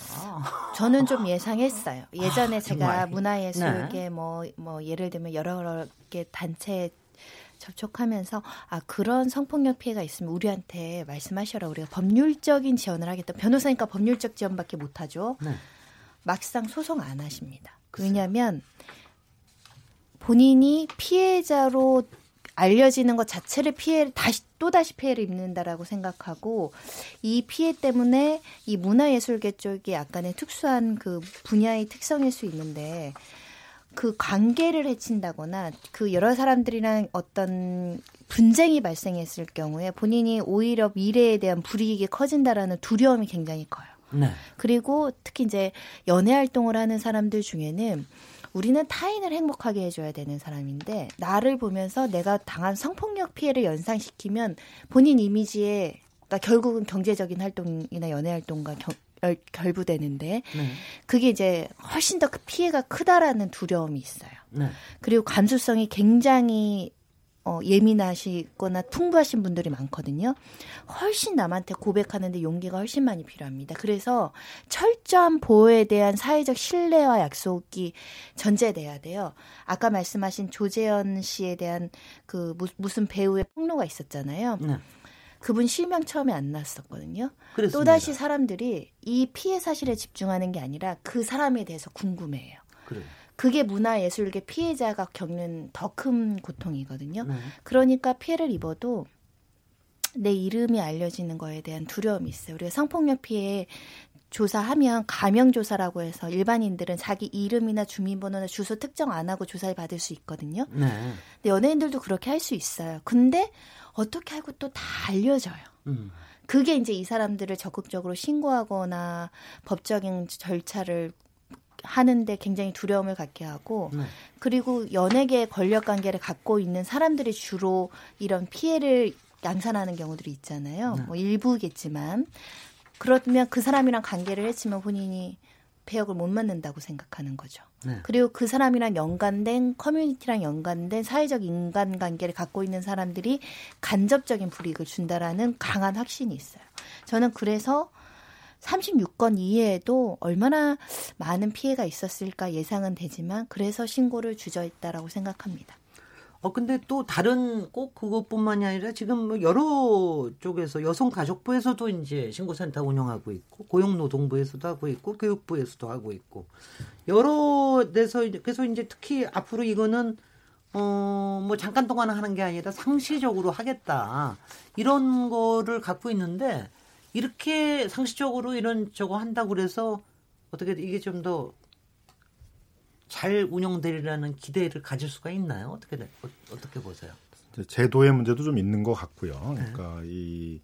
저는 좀 예상했어요. 예전에 제가 문화예술계 네. 뭐 예를 들면 여러 개 단체에 접촉하면서 그런 성폭력 피해가 있으면 우리한테 말씀하셔라. 우리가 법률적인 지원을 하겠다. 변호사니까 법률적 지원밖에 못하죠. 네. 막상 소송 안 하십니다. 왜냐하면 본인이 피해자로 알려지는 것 자체를 피해를 또다시 피해를 입는다라고 생각하고 이 피해 때문에 이 문화예술계 쪽이 약간의 특수한 그 분야의 특성일 수 있는데 그 관계를 해친다거나 그 여러 사람들이랑 어떤 분쟁이 발생했을 경우에 본인이 오히려 미래에 대한 불이익이 커진다라는 두려움이 굉장히 커요. 네. 그리고 특히 이제 연애 활동을 하는 사람들 중에는 우리는 타인을 행복하게 해줘야 되는 사람인데 나를 보면서 내가 당한 성폭력 피해를 연상시키면 본인 이미지에 그러니까 결국은 경제적인 활동이나 연애 활동과 결부되는데 네. 그게 이제 훨씬 더 피해가 크다라는 두려움이 있어요. 네. 그리고 감수성이 굉장히 예민하시거나 풍부하신 분들이 많거든요. 훨씬 남한테 고백하는데 용기가 훨씬 많이 필요합니다. 그래서 철저한 보호에 대한 사회적 신뢰와 약속이 전제돼야 돼요. 아까 말씀하신 조재현 씨에 대한 그 무슨 배우의 폭로가 있었잖아요. 네. 그분 실명 처음에 안 났었거든요. 그렇습니다. 또다시 사람들이 이 피해 사실에 집중하는 게 아니라 그 사람에 대해서 궁금해해요. 그래요. 그게 문화예술계 피해자가 겪는 더 큰 고통이거든요. 네. 그러니까 피해를 입어도 내 이름이 알려지는 거에 대한 두려움이 있어요. 우리가 성폭력 피해 조사하면 가명조사라고 해서 일반인들은 자기 이름이나 주민번호나 주소 특정 안 하고 조사를 받을 수 있거든요. 네. 근데 연예인들도 그렇게 할 수 있어요. 근데 어떻게 하고 또 다 알려져요. 그게 이제 이 사람들을 적극적으로 신고하거나 법적인 절차를 하는데 굉장히 두려움을 갖게 하고 네. 그리고 연예계의 권력관계를 갖고 있는 사람들이 주로 이런 피해를 양산하는 경우들이 있잖아요. 네. 뭐 일부겠지만 그러면 그 사람이랑 관계를 해치면 본인이 배역을 못 맡는다고 생각하는 거죠. 네. 그리고 그 사람이랑 연관된 커뮤니티랑 연관된 사회적 인간관계를 갖고 있는 사람들이 간접적인 불이익을 준다라는 강한 확신이 있어요. 저는 그래서 36건 이외에도 얼마나 많은 피해가 있었을까 예상은 되지만 그래서 신고를 주저했다라고 생각합니다. 근데 또 다른 꼭 그것뿐만이 아니라 지금 여러 쪽에서 여성가족부에서도 이제 신고센터 운영하고 있고 고용노동부에서도 하고 있고 교육부에서도 하고 있고 여러 데서 그래서 이제 특히 앞으로 이거는 뭐 잠깐 동안 하는 게 아니라 상시적으로 하겠다 이런 거를 갖고 있는데. 이렇게 상시적으로 이런 저거 한다고 그래서 어떻게 이게 좀 더 잘 운영되리라는 기대를 가질 수가 있나요? 어떻게 보세요? 제도의 문제도 좀 있는 것 같고요. 그러니까 이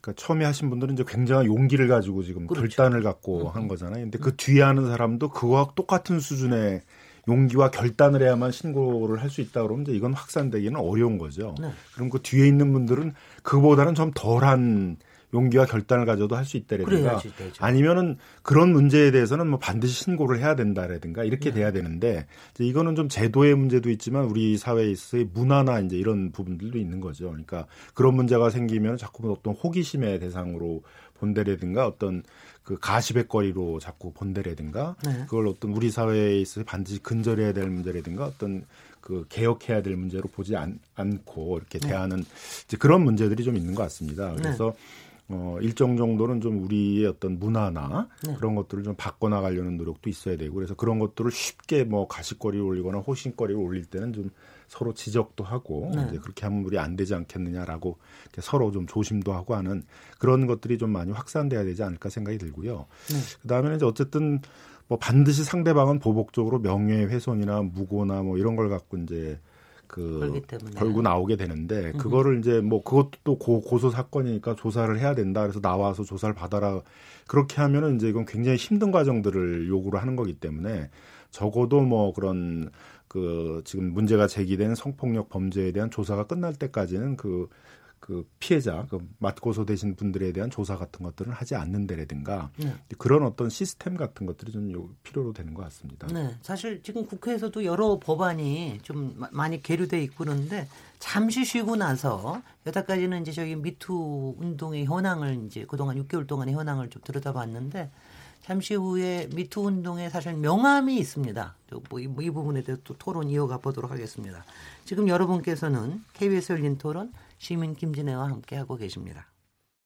그러니까 처음에 하신 분들은 이제 굉장한 용기를 가지고 지금 그렇죠. 결단을 갖고 한 거잖아요. 근데 그 뒤에 하는 사람도 그와 똑같은 수준의 용기와 결단을 해야만 신고를 할 수 있다 그러면 이제 이건 확산되기는 어려운 거죠. 네. 그럼 그 뒤에 있는 분들은 그보다는 좀 덜한 용기와 결단을 가져도 할 수 있다라든가 아니면은 그런 문제에 대해서는 뭐 반드시 신고를 해야 된다라든가 이렇게 네. 돼야 되는데 이제 이거는 좀 제도의 문제도 있지만 우리 사회에서의 문화나 이제 이런 부분들도 있는 거죠. 그러니까 그런 문제가 생기면 자꾸 어떤 호기심의 대상으로 본대라든가 어떤 그 가시백거리로 자꾸 본대라든가 네. 그걸 어떤 우리 사회에 있어서 반드시 근절해야 될 문제라든가 어떤 그 개혁해야 될 문제로 보지 않고 이렇게 대하는 네. 이제 그런 문제들이 좀 있는 것 같습니다. 그래서 네. 일정 정도는 좀 우리의 어떤 문화나 네. 그런 것들을 좀 바꿔나가려는 노력도 있어야 되고 그래서 그런 것들을 쉽게 뭐 가십거리를 올리거나 호신거리를 올릴 때는 좀 서로 지적도 하고 네. 이제 그렇게 하면 우리 안 되지 않겠느냐라고 이렇게 서로 좀 조심도 하고 하는 그런 것들이 좀 많이 확산돼야 되지 않을까 생각이 들고요. 네. 그다음에 이제 어쨌든 뭐 반드시 상대방은 보복적으로 명예훼손이나 무고나 뭐 이런 걸 갖고 이제 그 걸고 나오게 되는데 그거를 이제 뭐 그것도 또 고소 사건이니까 조사를 해야 된다. 그래서 나와서 조사를 받아라. 그렇게 하면은 이제 이건 굉장히 힘든 과정들을 요구를 하는 거기 때문에 적어도 뭐 그런 그 지금 문제가 제기된 성폭력 범죄에 대한 조사가 끝날 때까지는 그 피해자, 그 맞고소 되신 분들에 대한 조사 같은 것들은 하지 않는 데라든가 네. 그런 어떤 시스템 같은 것들이 좀 필요로 되는 것 같습니다. 네, 사실 지금 국회에서도 여러 법안이 좀 많이 계류돼 있고 그런데 잠시 쉬고 나서 여태까지는 이제 저기 미투 운동의 현황을 이제 그동안 6개월 동안의 현황을 좀 들여다봤는데 잠시 후에 미투 운동에 사실 명암이 있습니다. 뭐 이 부분에 대해서 또 토론 이어가 보도록 하겠습니다. 지금 여러분께서는 KBS 열린 토론 시민 김진애와 함께하고 계십니다.